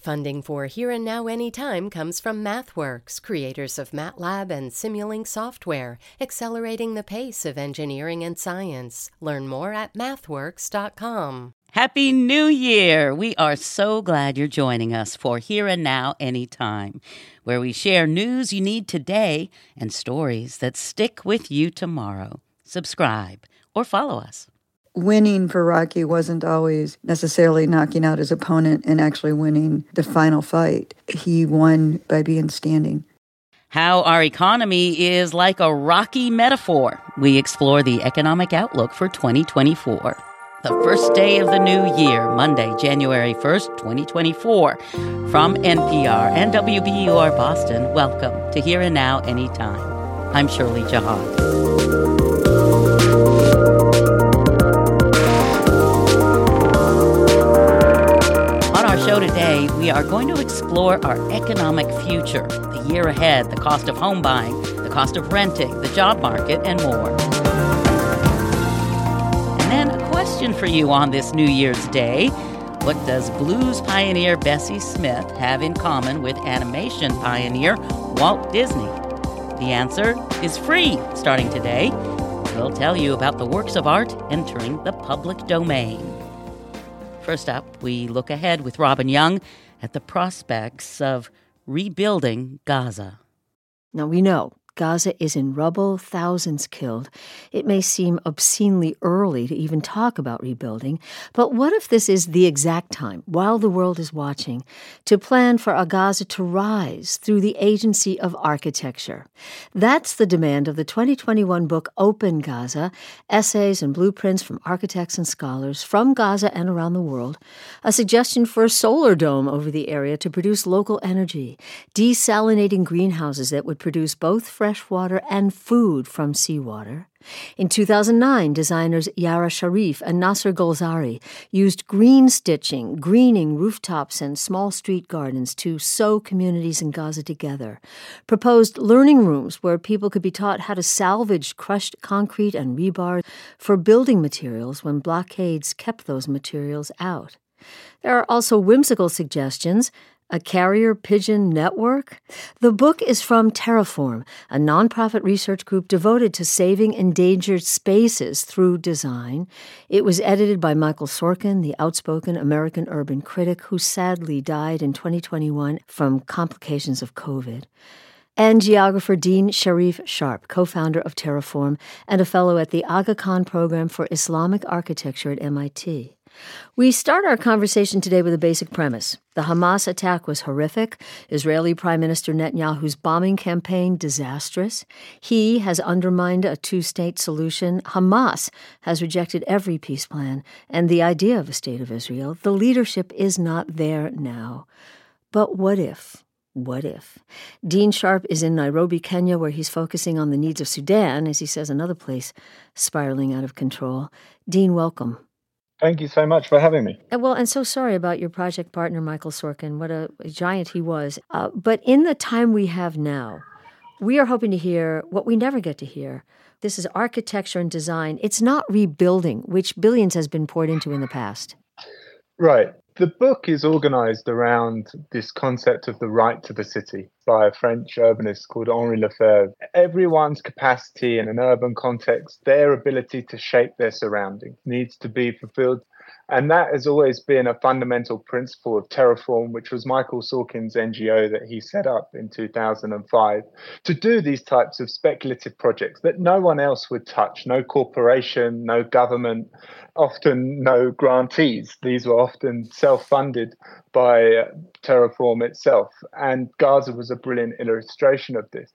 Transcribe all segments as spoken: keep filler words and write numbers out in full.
Funding for Here and Now Anytime comes from MathWorks, creators of MATLAB and Simulink software, accelerating the pace of engineering and science. Learn more at mathworks dot com. Happy New Year! We are so glad you're joining us for Here and Now Anytime, where we share news you need today and stories that stick with you tomorrow. Subscribe or follow us. Winning for Rocky wasn't always necessarily knocking out his opponent and actually winning the final fight. He won by being standing. How our economy is like a rocky metaphor. We explore the economic outlook for twenty twenty-four. The first day of the new year, Monday, January first, twenty twenty-four. From N P R and W B U R Boston, welcome to Here and Now Anytime. I'm Shirley Jahad. So today, we are going to explore our economic future, the year ahead, the cost of home buying, the cost of renting, the job market, and more. And then a question for you on this New Year's Day. What does blues pioneer Bessie Smith have in common with animation pioneer Walt Disney? The answer is free starting today. We'll tell you about the works of art entering the public domain. First up, we look ahead with Robin Young at the prospects of rebuilding Gaza. Now, we know Gaza is in rubble, thousands killed. It may seem obscenely early to even talk about rebuilding, but what if this is the exact time, while the world is watching, to plan for a Gaza to rise through the agency of architecture? That's the demand of the twenty twenty-one book Open Gaza, Essays and Blueprints from Architects and Scholars from Gaza and around the world, a suggestion for a solar dome over the area to produce local energy, desalinating greenhouses that would produce both fresh water and food from seawater. In two thousand nine, designers Yara Sharif and Nasser Golzari used green stitching, greening rooftops and small street gardens to sew communities in Gaza together, proposed learning rooms where people could be taught how to salvage crushed concrete and rebar for building materials when blockades kept those materials out. There are also whimsical suggestions. A carrier pigeon network? The book is from Terraform, a nonprofit research group devoted to saving endangered spaces through design. It was edited by Michael Sorkin, the outspoken American urban critic who sadly died in twenty twenty-one from complications of COVID. And geographer Dean Shariff Sharp, co-founder of Terraform and a fellow at the Aga Khan Program for Islamic Architecture at M I T. We start our conversation today with a basic premise. The Hamas attack was horrific, Israeli Prime Minister Netanyahu's bombing campaign disastrous. He has undermined a two-state solution. Hamas has rejected every peace plan and the idea of a state of Israel. The leadership is not there now. But what if? What if? Dean Sharp is in Nairobi, Kenya, where he's focusing on the needs of Sudan, as he says another place spiraling out of control. Dean, welcome. Thank you so much for having me. Well, and so sorry about your project partner, Michael Sorkin. What a, a giant he was. Uh, but in the time we have now, we are hoping to hear what we never get to hear. This is architecture and design. It's not rebuilding, which billions has been poured into in the past. Right. The book is organized around this concept of the right to the city by a French urbanist called Henri Lefebvre. Everyone's capacity in an urban context, their ability to shape their surroundings, needs to be fulfilled. And that has always been a fundamental principle of Terraform, which was Michael Sorkin's N G O that he set up in two thousand five to do these types of speculative projects that no one else would touch, no corporation, no government, often no grantees. These were often self-funded by Terraform itself. And Gaza was a brilliant illustration of this.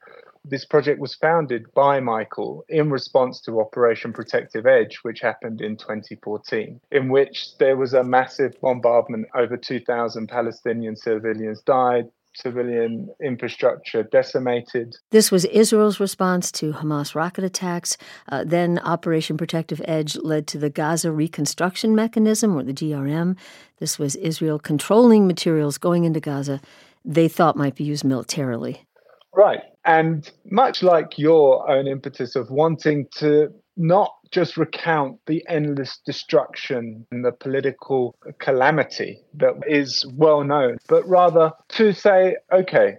This project was founded by Michael in response to Operation Protective Edge, which happened in twenty fourteen, in which there was a massive bombardment. Over two thousand Palestinian civilians died, civilian infrastructure decimated. This was Israel's response to Hamas rocket attacks. Uh, then Operation Protective Edge led to the Gaza Reconstruction Mechanism, or the G R M. This was Israel controlling materials going into Gaza they thought might be used militarily. Right. And much like your own impetus of wanting to not just recount the endless destruction and the political calamity that is well known, but rather to say, okay,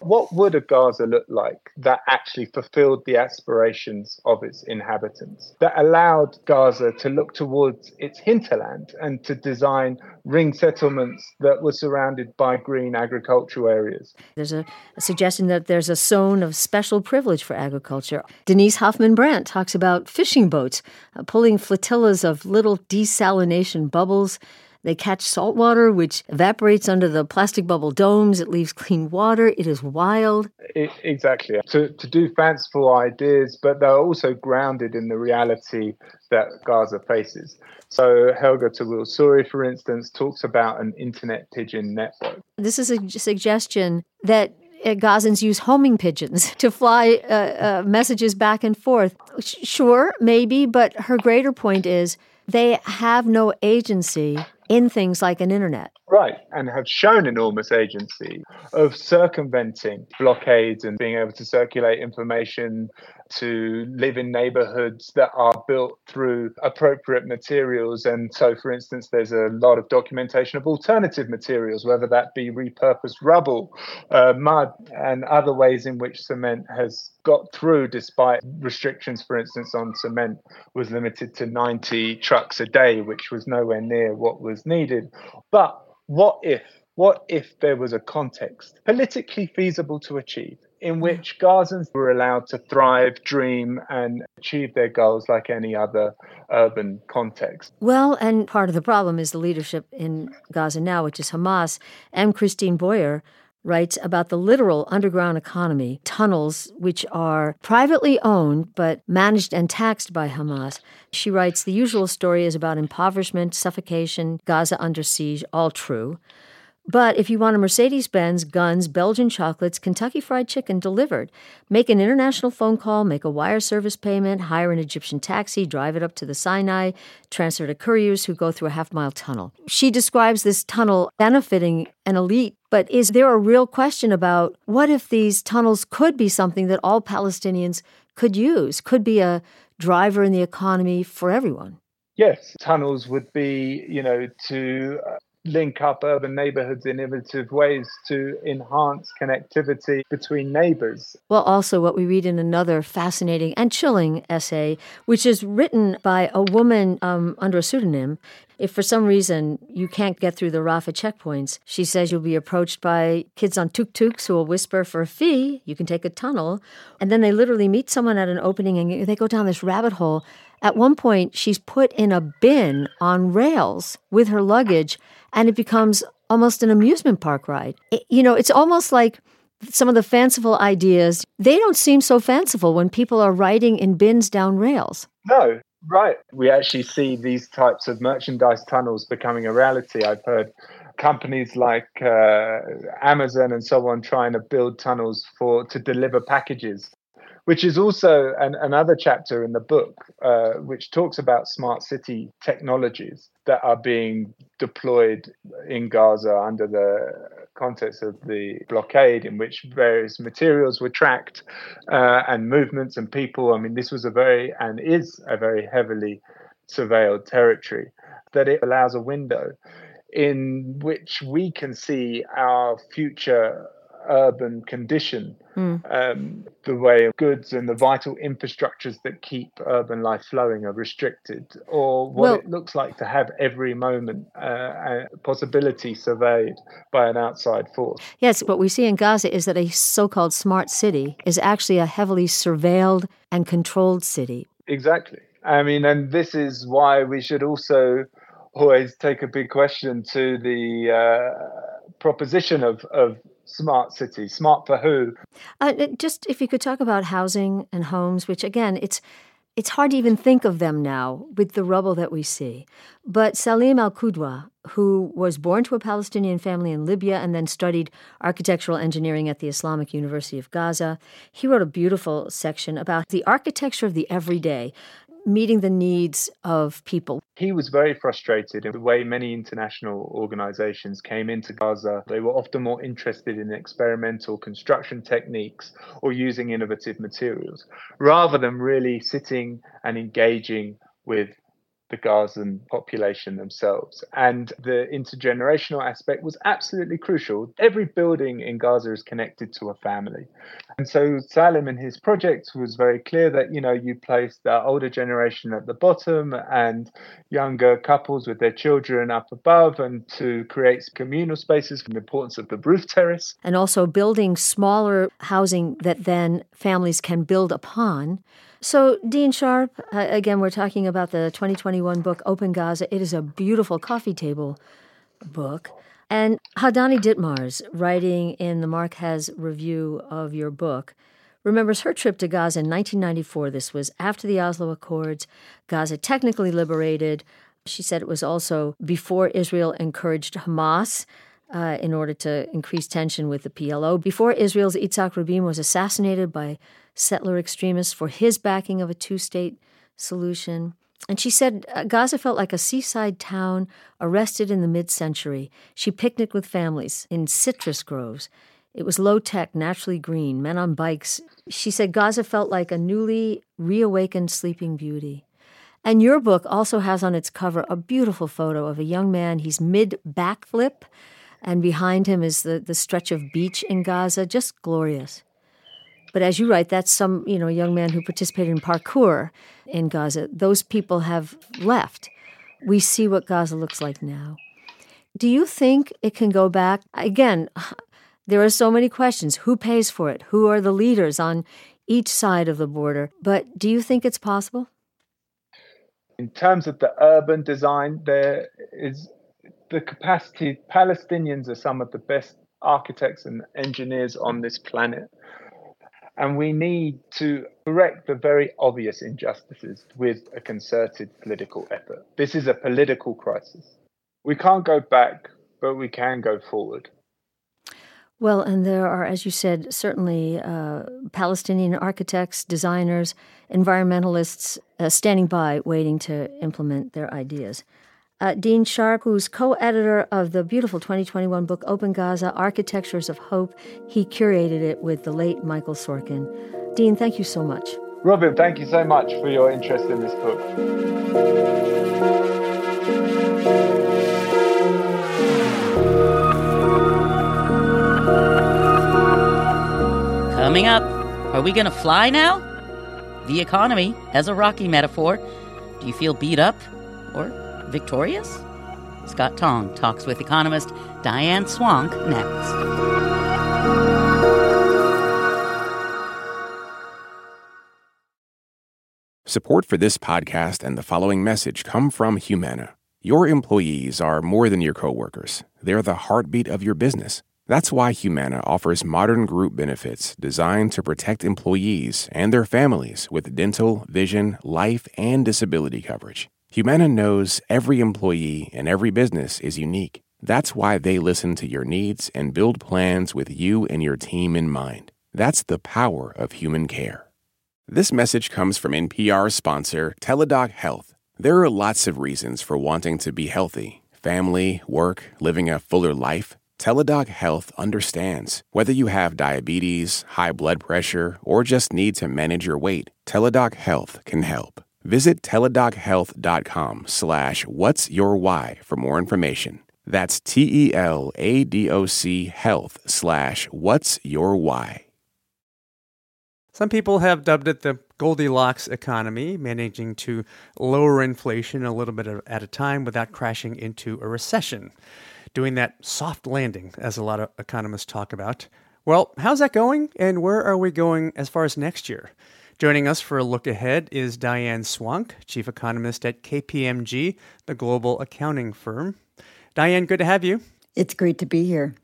what would a Gaza look like that actually fulfilled the aspirations of its inhabitants, that allowed Gaza to look towards its hinterland and to design ring settlements that were surrounded by green agricultural areas? There's a, a suggestion that there's a zone of special privilege for agriculture. Denise Hoffman Brandt talks about fishing boats uh, pulling flotillas of little desalination bubbles. They catch salt water, which evaporates under the plastic bubble domes. It leaves clean water. It is wild. It, exactly. To, to do fanciful ideas, but they're also grounded in the reality that Gaza faces. So Helga Tawil-Souri, for instance, talks about an internet pigeon network. This is a suggestion that Gazans use homing pigeons to fly uh, uh, messages back and forth. Sure, maybe, but her greater point is they have no agency in things like an internet. Right, and have shown enormous agency of circumventing blockades and being able to circulate information, to live in neighborhoods that are built through appropriate materials. And so, for instance, there's a lot of documentation of alternative materials, whether that be repurposed rubble, uh, mud, and other ways in which cement has got through, despite restrictions, for instance, on cement was limited to ninety trucks a day, which was nowhere near what was needed. But what if, what if there was a context politically feasible to achieve in which Gazans were allowed to thrive, dream, and achieve their goals like any other urban context? Well, and part of the problem is the leadership in Gaza now, which is Hamas. And Christine Boyer writes about the literal underground economy, tunnels which are privately owned but managed and taxed by Hamas. She writes, the usual story is about impoverishment, suffocation, Gaza under siege, all true. But if you want a Mercedes-Benz, guns, Belgian chocolates, Kentucky Fried Chicken delivered, make an international phone call, make a wire service payment, hire an Egyptian taxi, drive it up to the Sinai, transfer to couriers who go through a half-mile tunnel. She describes this tunnel benefiting an elite, but is there a real question about what if these tunnels could be something that all Palestinians could use, could be a driver in the economy for everyone? Yes, tunnels would be, you know, to Uh, link up urban neighborhoods in innovative ways to enhance connectivity between neighbors. Well, also what we read in another fascinating and chilling essay, which is written by a woman um, under a pseudonym. If for some reason you can't get through the Rafah checkpoints, she says you'll be approached by kids on tuk-tuks who will whisper, for a fee, you can take a tunnel. And then they literally meet someone at an opening and they go down this rabbit hole. At one point, she's put in a bin on rails with her luggage, and it becomes almost an amusement park ride. It, you know, it's almost like some of the fanciful ideas, they don't seem so fanciful when people are riding in bins down rails. No. Right. We actually see these types of merchandise tunnels becoming a reality. I've heard companies like uh, Amazon and so on trying to build tunnels for to deliver packages, which is also an, another chapter in the book, uh, which talks about smart city technologies that are being deployed in Gaza under the context of the blockade, in which various materials were tracked uh, and movements and people. I mean, this was a very and is a very heavily surveilled territory, that it allows a window in which we can see our future urban condition, mm. um, the way of goods and the vital infrastructures that keep urban life flowing are restricted, or what well, it looks like to have every moment uh, a possibility surveyed by an outside force. Yes, what we see in Gaza is that a so-called smart city is actually a heavily surveilled and controlled city. Exactly. I mean, and this is why we should also always take a big question to the uh, proposition of, of smart city. Smart for who? Uh, just if you could talk about housing and homes, which again, it's it's hard to even think of them now with the rubble that we see. But Salim al-Qudwa, who was born to a Palestinian family in Libya and then studied architectural engineering at the Islamic University of Gaza, he wrote a beautiful section about the architecture of the everyday. meeting the needs of people. He was very frustrated in the way many international organizations came into Gaza. They were often more interested in experimental construction techniques or using innovative materials, rather than really sitting and engaging with the Gazan population themselves. And the intergenerational aspect was absolutely crucial. Every building in Gaza is connected to a family. And so Salim and his project was very clear that, you know, you place the older generation at the bottom and younger couples with their children up above, and to create communal spaces, from the importance of the roof terrace. And also building smaller housing that then families can build upon. So, Dean Sharp, uh, again, we're talking about the twenty twenty-one book, Open Gaza. It is a beautiful coffee table book. And Hadani Ditmars, writing in the Marquez review of your book, remembers her trip to Gaza in nineteen ninety-four. This was after the Oslo Accords, Gaza technically liberated. She said it was also before Israel encouraged Hamas uh, in order to increase tension with the P L O, before Israel's Yitzhak Rabin was assassinated by settler extremists for his backing of a two-state solution. And she said Gaza felt like a seaside town arrested in the mid-century. She picnicked with families in citrus groves. It was low-tech, naturally green, men on bikes. She said Gaza felt like a newly reawakened Sleeping Beauty. And your book also has on its cover a beautiful photo of a young man. He's mid-backflip, and behind him is the, the stretch of beach in Gaza. Just glorious. But as you write, that's some, you know, young man who participated in parkour in Gaza. Those people have left. We see what Gaza looks like now. Do you think it can go back? Again, there are so many questions. Who pays for it? Who are the leaders on each side of the border? But do you think it's possible? In terms of the urban design, there is the capacity. Palestinians are some of the best architects and engineers on this planet. And we need to correct the very obvious injustices with a concerted political effort. This is a political crisis. We can't go back, but we can go forward. Well, and there are, as you said, certainly uh, Palestinian architects, designers, environmentalists uh, standing by, waiting to implement their ideas. Uh, Dean Sharp, who's co-editor of the beautiful twenty twenty-one book, Open Gaza, Architectures of Hope. He curated it with the late Michael Sorkin. Dean, thank you so much. Robin, thank you so much for your interest in this book. Coming up, are we going to fly now? The economy has a rocky metaphor. Do you feel beat up or victorious? Scott Tong talks with economist Diane Swonk next. Support for this podcast and the following message come from Humana. Your employees are more than your coworkers. They're the heartbeat of your business. That's why Humana offers modern group benefits designed to protect employees and their families with dental, vision, life, and disability coverage. Humana knows every employee and every business is unique. That's why they listen to your needs and build plans with you and your team in mind. That's the power of human care. This message comes from N P R sponsor Teladoc Health. There are lots of reasons for wanting to be healthy. Family, work, living a fuller life. Teladoc Health understands. Whether you have diabetes, high blood pressure, or just need to manage your weight, Teladoc Health can help. Visit teladoc health dot com slash what's your why for more information. That's T E L A D O C health slash what's your why. Some people have dubbed it the Goldilocks economy, managing to lower inflation a little bit at a time without crashing into a recession. Doing that soft landing, as a lot of economists talk about. Well, how's that going, and where are we going as far as next year? Joining us for a look ahead is Diane Swonk, Chief Economist at K P M G, the global accounting firm. Diane, good to have you. It's great to be here.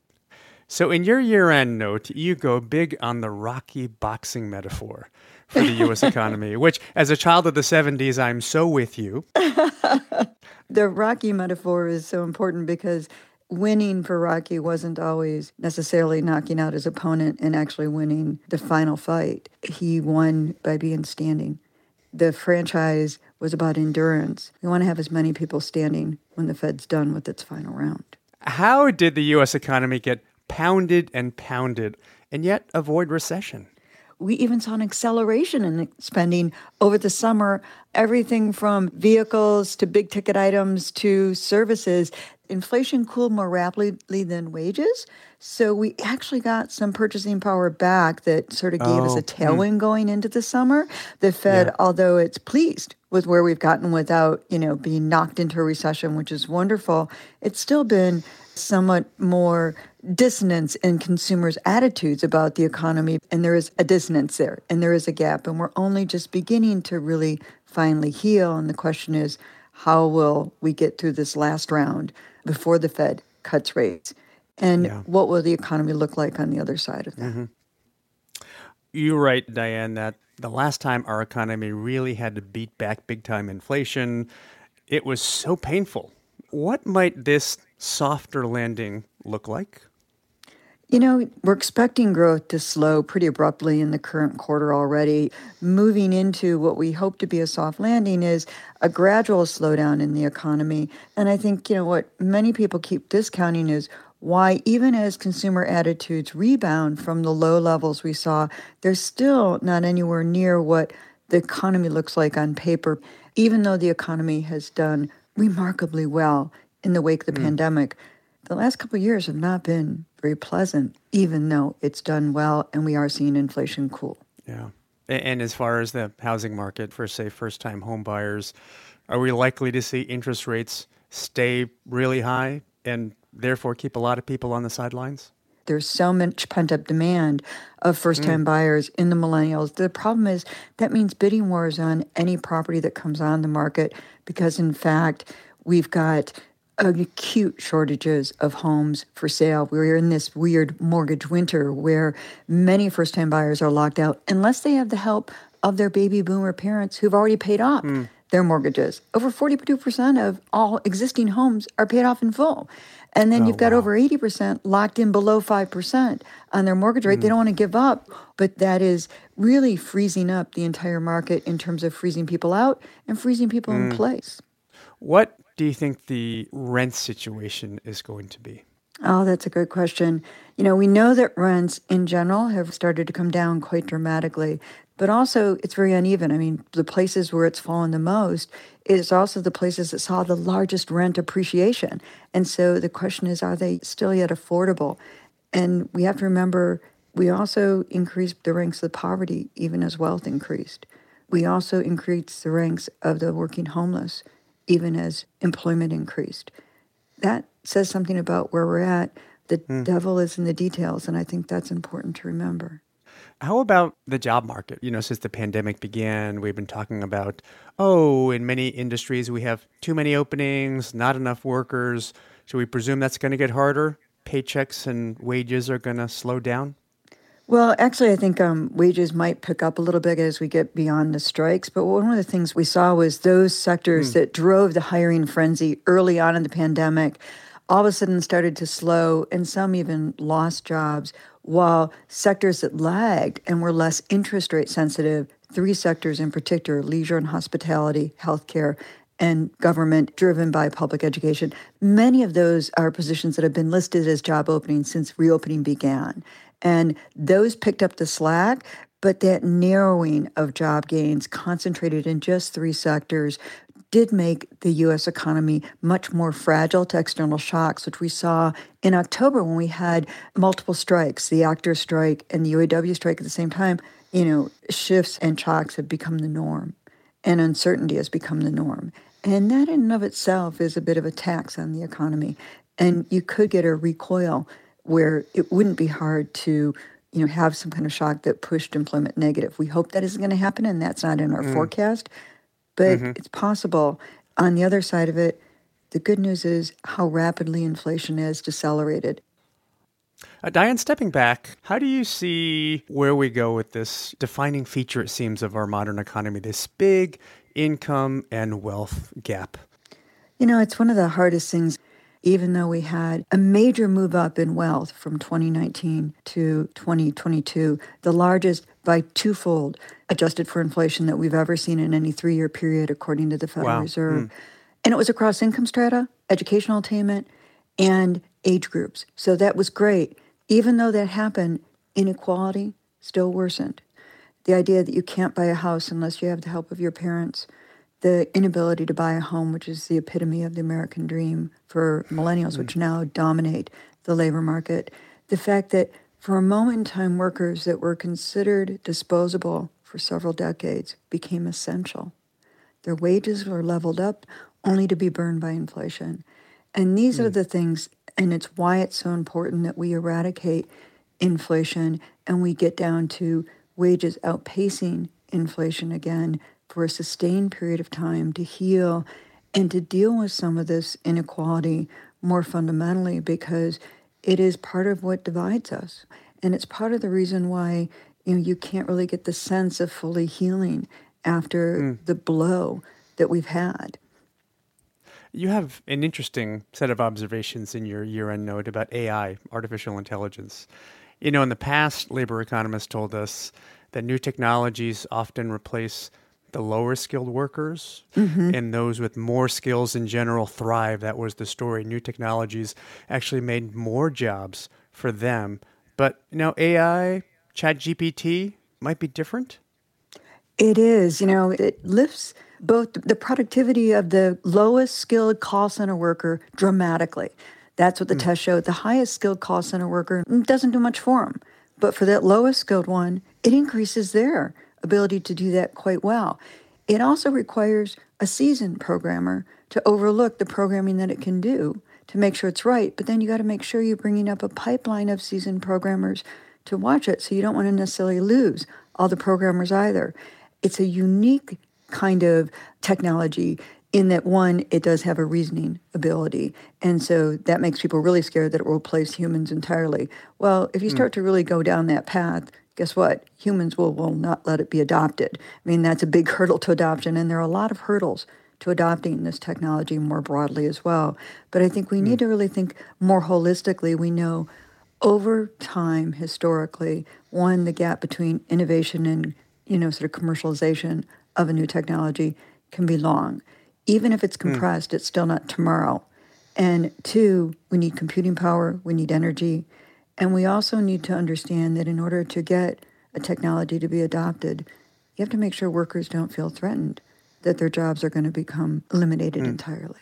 So in your year-end note, you go big on the Rocky boxing metaphor for the U S economy, which, as a child of the seventies, I'm so with you. The Rocky metaphor is so important because winning for Rocky wasn't always necessarily knocking out his opponent and actually winning the final fight. He won by being standing. The franchise was about endurance. We want to have as many people standing when the Fed's done with its final round. How did the U S economy get pounded and pounded and yet avoid recession? We even saw an acceleration in spending over the summer, everything from vehicles to big ticket items to services. Inflation cooled more rapidly than wages. So we actually got some purchasing power back that sort of gave oh, us a tailwind mm. going into the summer. The Fed, yeah. although it's pleased with where we've gotten without, you know, being knocked into a recession, which is wonderful, it's still been somewhat more dissonance in consumers' attitudes about the economy. And there is a dissonance there, and there is a gap. And we're only just beginning to really finally heal. And the question is, how will we get through this last round before the Fed cuts rates? And yeah. what will the economy look like on the other side of that? Mm-hmm. You're right, Diane, that the last time our economy really had to beat back big-time inflation, it was so painful. What might this softer landing look like? You know, we're expecting growth to slow pretty abruptly in the current quarter already. Moving into what we hope to be a soft landing is a gradual slowdown in the economy. And I think, you know, what many people keep discounting is why even as consumer attitudes rebound from the low levels we saw, they're still not anywhere near what the economy looks like on paper, even though the economy has done remarkably well in the wake of the mm. pandemic. The last couple of years have not been very pleasant, even though it's done well and we are seeing inflation cool. Yeah. And as far as the housing market for, say, first-time home buyers, are we likely to see interest rates stay really high and therefore keep a lot of people on the sidelines? There's so much pent-up demand of first-time mm. buyers in the millennials. The problem is that means bidding wars on any property that comes on the market because, in fact, we've got acute shortages of homes for sale. We're in this weird mortgage winter where many first-time buyers are locked out unless they have the help of their baby boomer parents who've already paid off mm. their mortgages. Over forty-two percent of all existing homes are paid off in full. And then oh, you've got wow. over eighty percent locked in below five percent on their mortgage rate. Mm. They don't want to give up, but that is really freezing up the entire market in terms of freezing people out and freezing people mm. in place. What do you think the rent situation is going to be? Oh, that's a great question. You know, we know that rents in general have started to come down quite dramatically, but also it's very uneven. I mean, the places where it's fallen the most is also the places that saw the largest rent appreciation. And so the question is, are they still yet affordable? And we have to remember, we also increased the ranks of poverty, even as wealth increased. We also increased the ranks of the working homeless, even as employment increased. That says something about where we're at. The mm. devil is in the details, and I think that's important to remember. How about the job market? You know, since the pandemic began, we've been talking about, oh, in many industries we have too many openings, not enough workers. Should we presume that's going to get harder? Paychecks and wages are going to slow down? Well, actually, I think um, wages might pick up a little bit as we get beyond the strikes. But one of the things we saw was those sectors mm. that drove the hiring frenzy early on in the pandemic all of a sudden started to slow, and some even lost jobs, while sectors that lagged and were less interest rate sensitive, three sectors in particular, leisure and hospitality, healthcare, and government driven by public education, many of those are positions that have been listed as job openings since reopening began. And those picked up the slack, but that narrowing of job gains concentrated in just three sectors did make the U S economy much more fragile to external shocks, which we saw in October when we had multiple strikes, the actors' strike and the U A W strike at the same time. You know, shifts and shocks have become the norm, and uncertainty has become the norm. And that in and of itself is a bit of a tax on the economy. And you could get a recoil where it wouldn't be hard to, you know, have some kind of shock that pushed employment negative. We hope that isn't going to happen, and that's not in our mm. forecast, but mm-hmm. it's possible. On the other side of it, the good news is how rapidly inflation has decelerated. Uh, Diane, stepping back, how do you see where we go with this defining feature, it seems, of our modern economy, this big income and wealth gap? You know, it's one of the hardest things even though we had a major move up in wealth from twenty nineteen to twenty twenty-two, the largest by twofold adjusted for inflation that we've ever seen in any three-year period, according to the Federal wow. Reserve. Mm. And it was across income strata, educational attainment, and age groups. So that was great. Even though that happened, inequality still worsened. The idea that you can't buy a house unless you have the help of your parents, the inability to buy a home, which is the epitome of the American dream for millennials, which now dominate the labor market, the fact that for a moment in time, workers that were considered disposable for several decades became essential. Their wages were leveled up only to be burned by inflation. And these mm. are the things, and it's why it's so important that we eradicate inflation and we get down to wages outpacing inflation again for a sustained period of time to heal and to deal with some of this inequality more fundamentally, because it is part of what divides us. And it's part of the reason why, you know, you can't really get the sense of fully healing after mm. the blow that we've had. You have an interesting set of observations in your year-end note about A I, artificial intelligence. You know, in the past, labor economists told us that new technologies often replace the lower-skilled workers, mm-hmm. and those with more skills in general thrive. That was the story. New technologies actually made more jobs for them. But now A I, ChatGPT, might be different? It is. You know, it lifts both the productivity of the lowest skilled call center worker dramatically. That's what the mm. test showed. The highest skilled call center worker doesn't do much for them. But for that lowest skilled one, it increases their ability to do that quite well. It also requires a seasoned programmer to overlook the programming that it can do to make sure it's right. But then you got to make sure you're bringing up a pipeline of seasoned programmers to watch it. So you don't want to necessarily lose all the programmers either. It's a unique kind of technology in that, one, it does have a reasoning ability. And so that makes people really scared that it will replace humans entirely. Well, if you start mm. to really go down that path, guess what? Humans will, will not let it be adopted. I mean, that's a big hurdle to adoption. And there are a lot of hurdles to adopting this technology more broadly as well. But I think we mm. need to really think more holistically. We know over time, historically, one, the gap between innovation and, you know, sort of commercialization of a new technology can be long. Even if it's compressed, mm. it's still not tomorrow. And two, we need computing power, we need energy, and we also need to understand that in order to get a technology to be adopted, you have to make sure workers don't feel threatened that their jobs are going to become eliminated mm. entirely.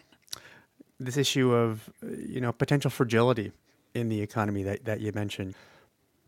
This issue of, you know, potential fragility in the economy that, that you mentioned,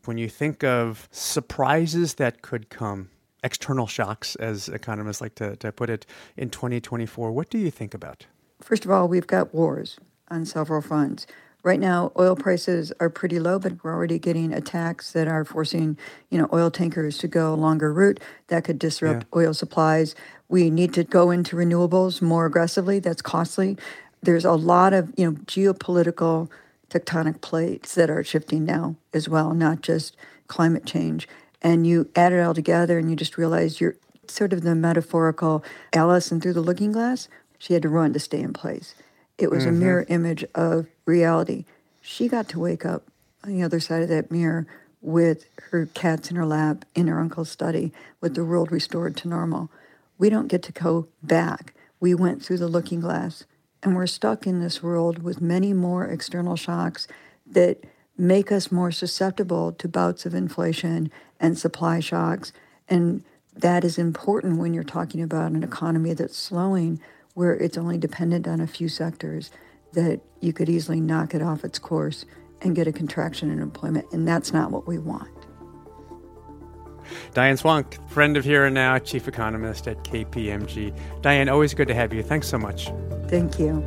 when you think of surprises that could come, external shocks, as economists like to, to put it, in twenty twenty-four. What do you think about? First of all, we've got wars on several fronts. Right now, oil prices are pretty low, but we're already getting attacks that are forcing, you know, oil tankers to go a longer route. That could disrupt yeah. oil supplies. We need to go into renewables more aggressively. That's costly. There's a lot of, you know, geopolitical tectonic plates that are shifting now as well, not just climate change. And you add it all together and you just realize you're sort of the metaphorical Alice in Through the Looking Glass. She had to run to stay in place. It was mm-hmm. a mirror image of reality. She got to wake up on the other side of that mirror with her cats in her lap in her uncle's study with the world restored to normal. We don't get to go back. We went through the looking glass and we're stuck in this world with many more external shocks that make us more susceptible to bouts of inflation and supply shocks. And that is important when you're talking about an economy that's slowing, where it's only dependent on a few sectors, that you could easily knock it off its course and get a contraction in employment. And that's not what we want. Diane Swonk, friend of Here and Now, chief economist at K P M G. Diane, always good to have you. Thanks so much. Thank you.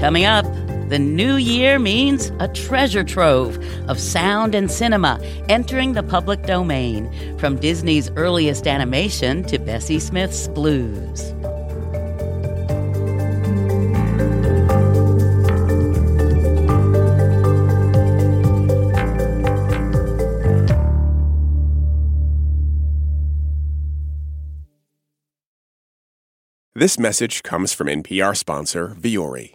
Coming up, the new year means a treasure trove of sound and cinema entering the public domain, from Disney's earliest animation to Bessie Smith's blues. This message comes from N P R sponsor Vuori.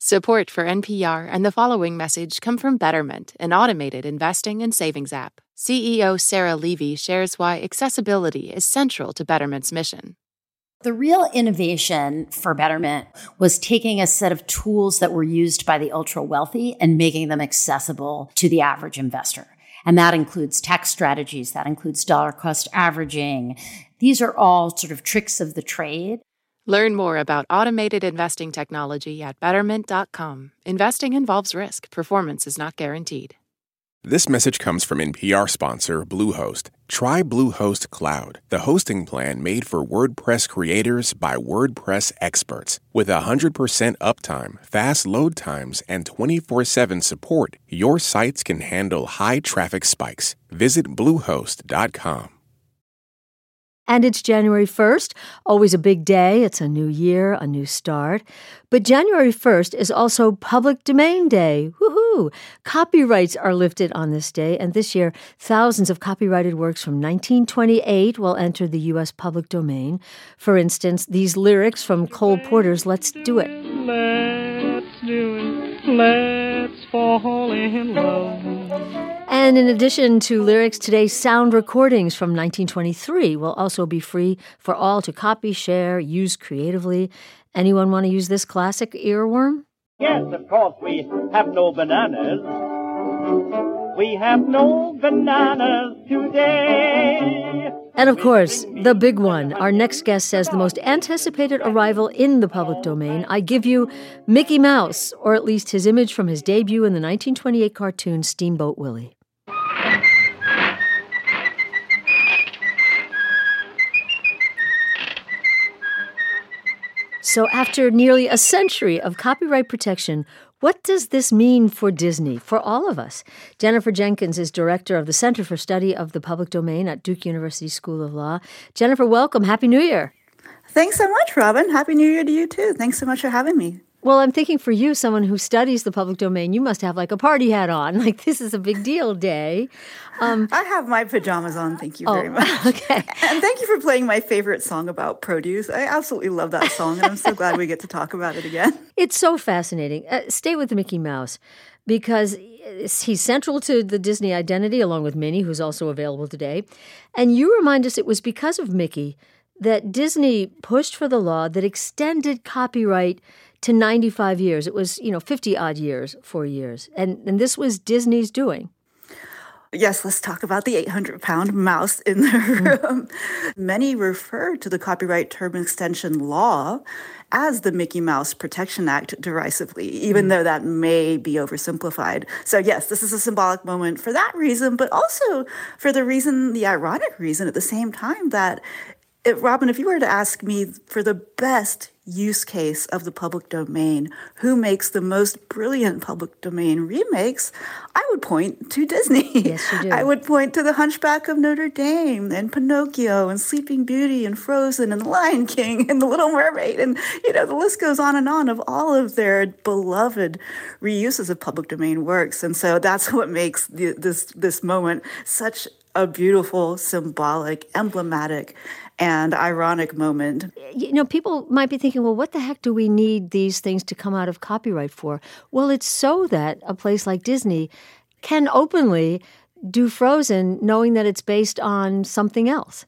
Support for N P R and the following message come from Betterment, an automated investing and savings app. C E O Sarah Levy shares why accessibility is central to Betterment's mission. The real innovation for Betterment was taking a set of tools that were used by the ultra-wealthy and making them accessible to the average investor. And that includes tax strategies, that includes dollar-cost averaging. These are all sort of tricks of the trade. Learn more about automated investing technology at Betterment dot com. Investing involves risk. Performance is not guaranteed. This message comes from N P R sponsor Bluehost. Try Bluehost Cloud, the hosting plan made for WordPress creators by WordPress experts. With one hundred percent uptime, fast load times, and twenty-four seven support, your sites can handle high traffic spikes. Visit Bluehost dot com. And it's January first, always a big day. It's a new year, a new start. But January first is also Public Domain Day. Woohoo! Copyrights are lifted on this day, and this year, thousands of copyrighted works from nineteen twenty-eight will enter the U S public domain. For instance, these lyrics from Cole Porter's Let's Do It. Let's do it. Let's fall in love. And in addition to lyrics, today's sound recordings from nineteen twenty-three will also be free for all to copy, share, use creatively. Anyone want to use this classic earworm? Yes, of course, we have no bananas. We have no bananas today. And of course, the big one. Our next guest says the most anticipated arrival in the public domain. I give you Mickey Mouse, or at least his image from his debut in the nineteen twenty-eight cartoon Steamboat Willie. So after nearly a century of copyright protection, what does this mean for Disney, for all of us? Jennifer Jenkins is director of the Center for Study of the Public Domain at Duke University School of Law. Jennifer, welcome. Happy New Year. Thanks so much, Robin. Happy New Year to you, too. Thanks so much for having me. Well, I'm thinking for you, someone who studies the public domain, you must have like a party hat on. Like, this is a big deal day. Um, I have my pajamas on. Thank you oh, very much. Okay. And thank you for playing my favorite song about produce. I absolutely love that song, and I'm so glad we get to talk about it again. It's so fascinating. Uh, stay with Mickey Mouse, because he's central to the Disney identity, along with Minnie, who's also available today. And you remind us it was because of Mickey that Disney pushed for the law that extended copyright to ninety-five years. It was, you know, fifty-odd years, four years. And, and this was Disney's doing. Yes, let's talk about the eight hundred pound mouse in the room. Mm. Many refer to the copyright term extension law as the Mickey Mouse Protection Act derisively, even mm. though that may be oversimplified. So yes, this is a symbolic moment for that reason, but also for the reason, the ironic reason at the same time that, it, Robin, if you were to ask me for the best use case of the public domain, who makes the most brilliant public domain remakes, I would point to Disney. Yes, you do. I would point to The Hunchback of Notre Dame and Pinocchio and Sleeping Beauty and Frozen and The Lion King and The Little Mermaid. And, you know, the list goes on and on of all of their beloved reuses of public domain works. And so that's what makes the, this, this moment such a beautiful, symbolic, emblematic, and ironic moment. You know, people might be thinking, well, what the heck do we need these things to come out of copyright for? Well, it's so that a place like Disney can openly do Frozen knowing that it's based on something else.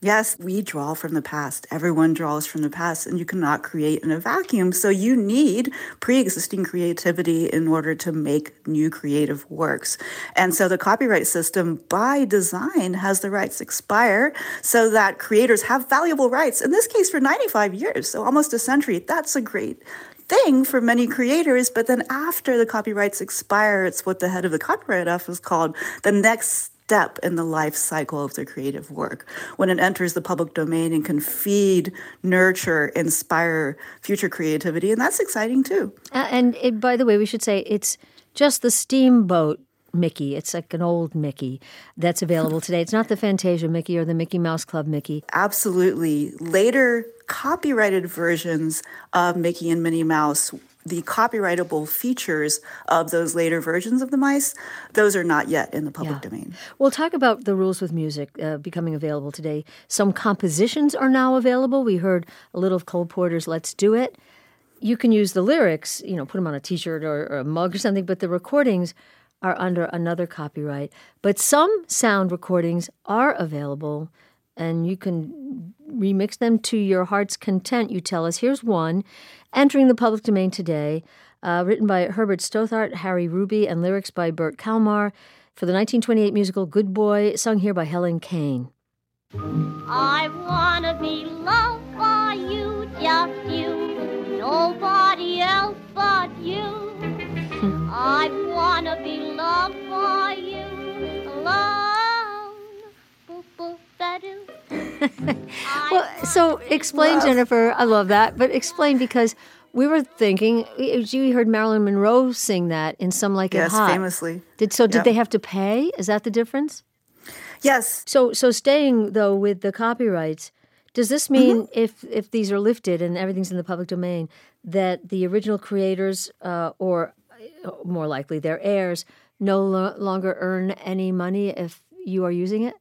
Yes, we draw from the past. Everyone draws from the past, and you cannot create in a vacuum. So you need pre-existing creativity in order to make new creative works. And so the copyright system, by design, has the rights expire so that creators have valuable rights, in this case for ninety-five years, so almost a century. That's a great thing for many creators, but then after the copyrights expire, it's what the head of the Copyright Office called the next step in the life cycle of their creative work. When it enters the public domain and can feed, nurture, inspire future creativity, and that's exciting too. Uh, and it, by the way, we should say it's just the Steamboat Mickey. It's like an old Mickey that's available today. It's not the Fantasia Mickey or the Mickey Mouse Club Mickey. Absolutely. Later copyrighted versions of Mickey and Minnie Mouse, the copyrightable features of those later versions of the mice, those are not yet in the public yeah. domain. We'll talk about the rules with music uh, becoming available today. Some compositions are now available. We heard a little of Cole Porter's Let's Do It. You can use the lyrics, you know, put them on a T-shirt or, or a mug or something, but the recordings are under another copyright. But some sound recordings are available, and you can remix them to your heart's content, you tell us. Here's one, entering the public domain today, uh, written by Herbert Stothart, Harry Ruby, and lyrics by Burt Kalmar for the nineteen twenty-eight musical Good Boy, sung here by Helen Kane. I wanna be loved by you, just you, nobody else but you. I wanna be loved by you, alone. Boop, boop, that is. Well, so explain, love. Jennifer, I love that, but explain, because we were thinking, you heard Marilyn Monroe sing that in Some Like yes, It Hot. Yes, famously. Did, so yep. did they have to pay? Is that the difference? Yes. So so staying, though, with the copyrights, does this mean mm-hmm. if, if these are lifted and everything's in the public domain, that the original creators uh, or more likely their heirs no lo- longer earn any money if you are using it?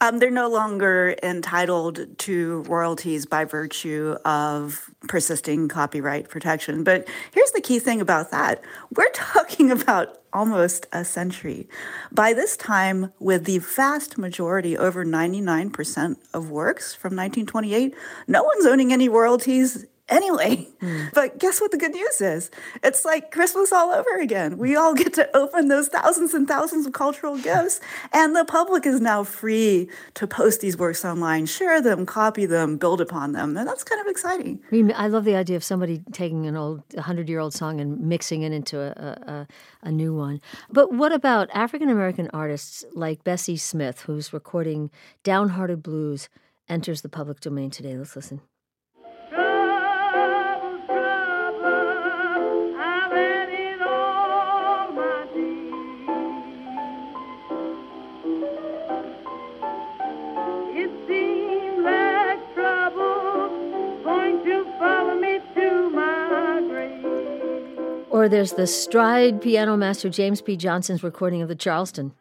Um, they're no longer entitled to royalties by virtue of persisting copyright protection. But here's the key thing about that. We're talking about almost a century. By this time, with the vast majority, over ninety-nine percent of works from nineteen twenty-eight, no one's owning any royalties anyway. Mm. But guess what the good news is? It's like Christmas all over again. We all get to open those thousands and thousands of cultural gifts, and the public is now free to post these works online, share them, copy them, build upon them. And that's kind of exciting. I love the idea of somebody taking an old hundred-year-old song and mixing it into a, a, a new one. But what about African-American artists like Bessie Smith, who's recording Downhearted Blues, enters the public domain today? Let's listen. Or there's the stride piano master James P. Johnson's recording of the Charleston.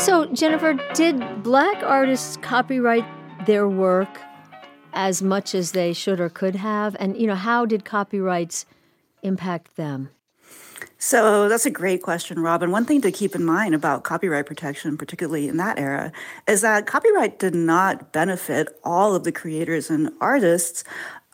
So, Jennifer, did black artists copyright their work as much as they should or could have? And, you know, how did copyrights impact them? So that's a great question, Robin. One thing to keep in mind about copyright protection, particularly in that era, is that copyright did not benefit all of the creators and artists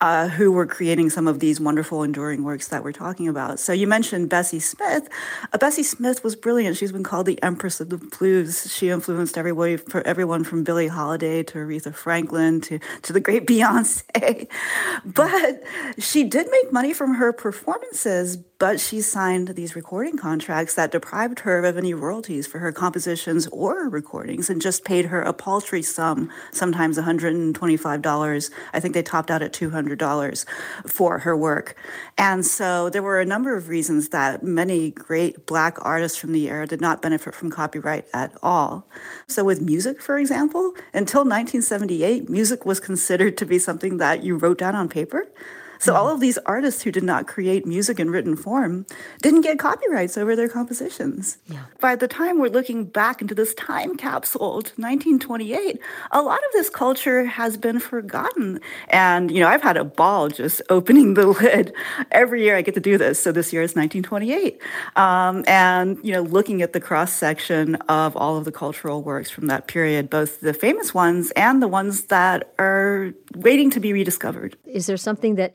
uh, who were creating some of these wonderful, enduring works that we're talking about. So you mentioned Bessie Smith. Uh, Bessie Smith was brilliant. She's been called the Empress of the Blues. She influenced everybody, for everyone from Billie Holiday to Aretha Franklin to, to the great Beyonce. But she did make money from her performances, but she signed these recording contracts that deprived her of any royalties for her compositions or recordings and just paid her a paltry sum, sometimes one hundred twenty-five dollars. I think they topped out at two hundred dollars for her work. And so there were a number of reasons that many great black artists from the era did not benefit from copyright at all. So with music, for example, until nineteen seventy-eight, music was considered to be something that you wrote down on paper. So all of these artists who did not create music in written form didn't get copyrights over their compositions. Yeah. By the time we're looking back into this time capsule to nineteen twenty-eight, a lot of this culture has been forgotten. And, you know, I've had a ball just opening the lid. Every year I get to do this. So this year is nineteen twenty-eight. Um, and, you know, looking at the cross-section of all of the cultural works from that period, both the famous ones and the ones that are waiting to be rediscovered. Is there something that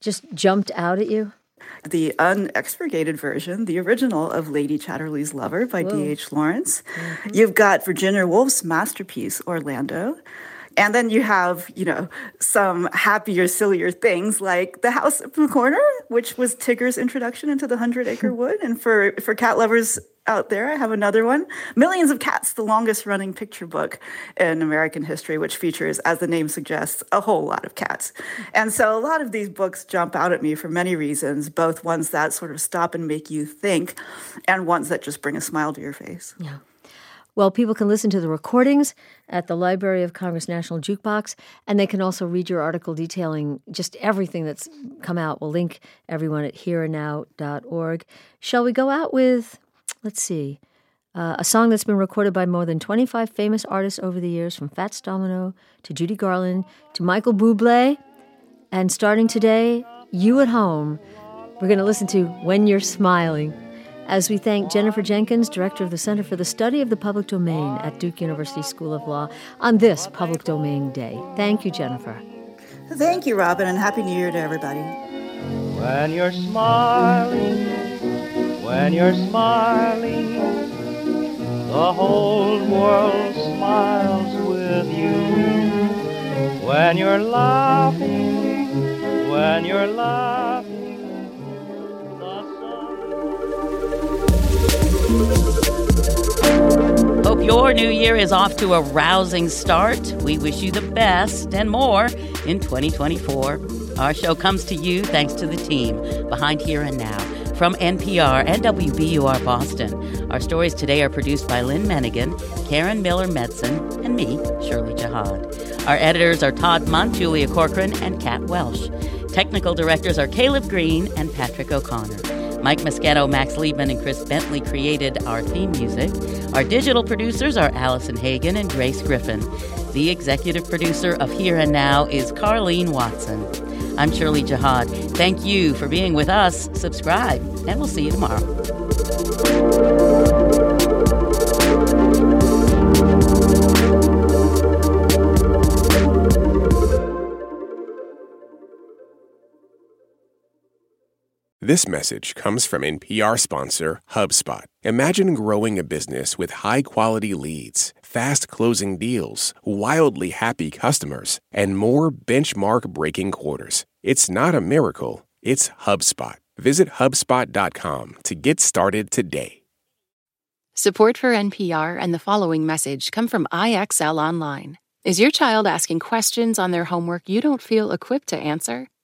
just jumped out at you? The unexpurgated version, the original of Lady Chatterley's Lover by D H Lawrence. Mm-hmm. You've got Virginia Woolf's masterpiece, Orlando. And then you have, you know, some happier, sillier things like The House from the Corner, which was Tigger's introduction into the Hundred Acre Wood. And for, for cat lovers out there, I have another one, Millions of Cats, the longest running picture book in American history, which features, as the name suggests, a whole lot of cats. And so a lot of these books jump out at me for many reasons, both ones that sort of stop and make you think and ones that just bring a smile to your face. Yeah. Well, people can listen to the recordings at the Library of Congress National Jukebox, and they can also read your article detailing just everything that's come out. We'll link everyone at here and now dot org. Shall we go out with, let's see, uh, a song that's been recorded by more than twenty-five famous artists over the years, from Fats Domino to Judy Garland to Michael Bublé. And starting today, you at home, we're going to listen to When You're Smiling, as we thank Jennifer Jenkins, director of the Center for the Study of the Public Domain at Duke University School of Law, on this Public Domain Day. Thank you, Jennifer. Thank you, Robin, and Happy New Year to everybody. When you're smiling, when you're smiling, the whole world smiles with you. When you're laughing, when you're laughing. Hope your new year is off to a rousing start. We wish you the best and more in twenty twenty-four. Our show comes to you thanks to the team behind Here and Now from N P R and W B U R Boston. Our stories today are produced by Lynn Mennigan, Karen Miller-Metzen, and me, Shirley Jahad. Our editors are Todd Munt, Julia Corcoran, and Kat Welsh. Technical directors are Caleb Green and Patrick O'Connor. Mike Moscato, Max Liebman, and Chris Bentley created our theme music. Our digital producers are Allison Hagen and Grace Griffin. The executive producer of Here and Now is Carlene Watson. I'm Shirley Jahad. Thank you for being with us. Subscribe, and we'll see you tomorrow. This message comes from N P R sponsor HubSpot. Imagine growing a business with high-quality leads, fast-closing deals, wildly happy customers, and more benchmark-breaking quarters. It's not a miracle. It's HubSpot. Visit HubSpot dot com to get started today. Support for N P R and the following message come from I X L Online. Is your child asking questions on their homework you don't feel equipped to answer?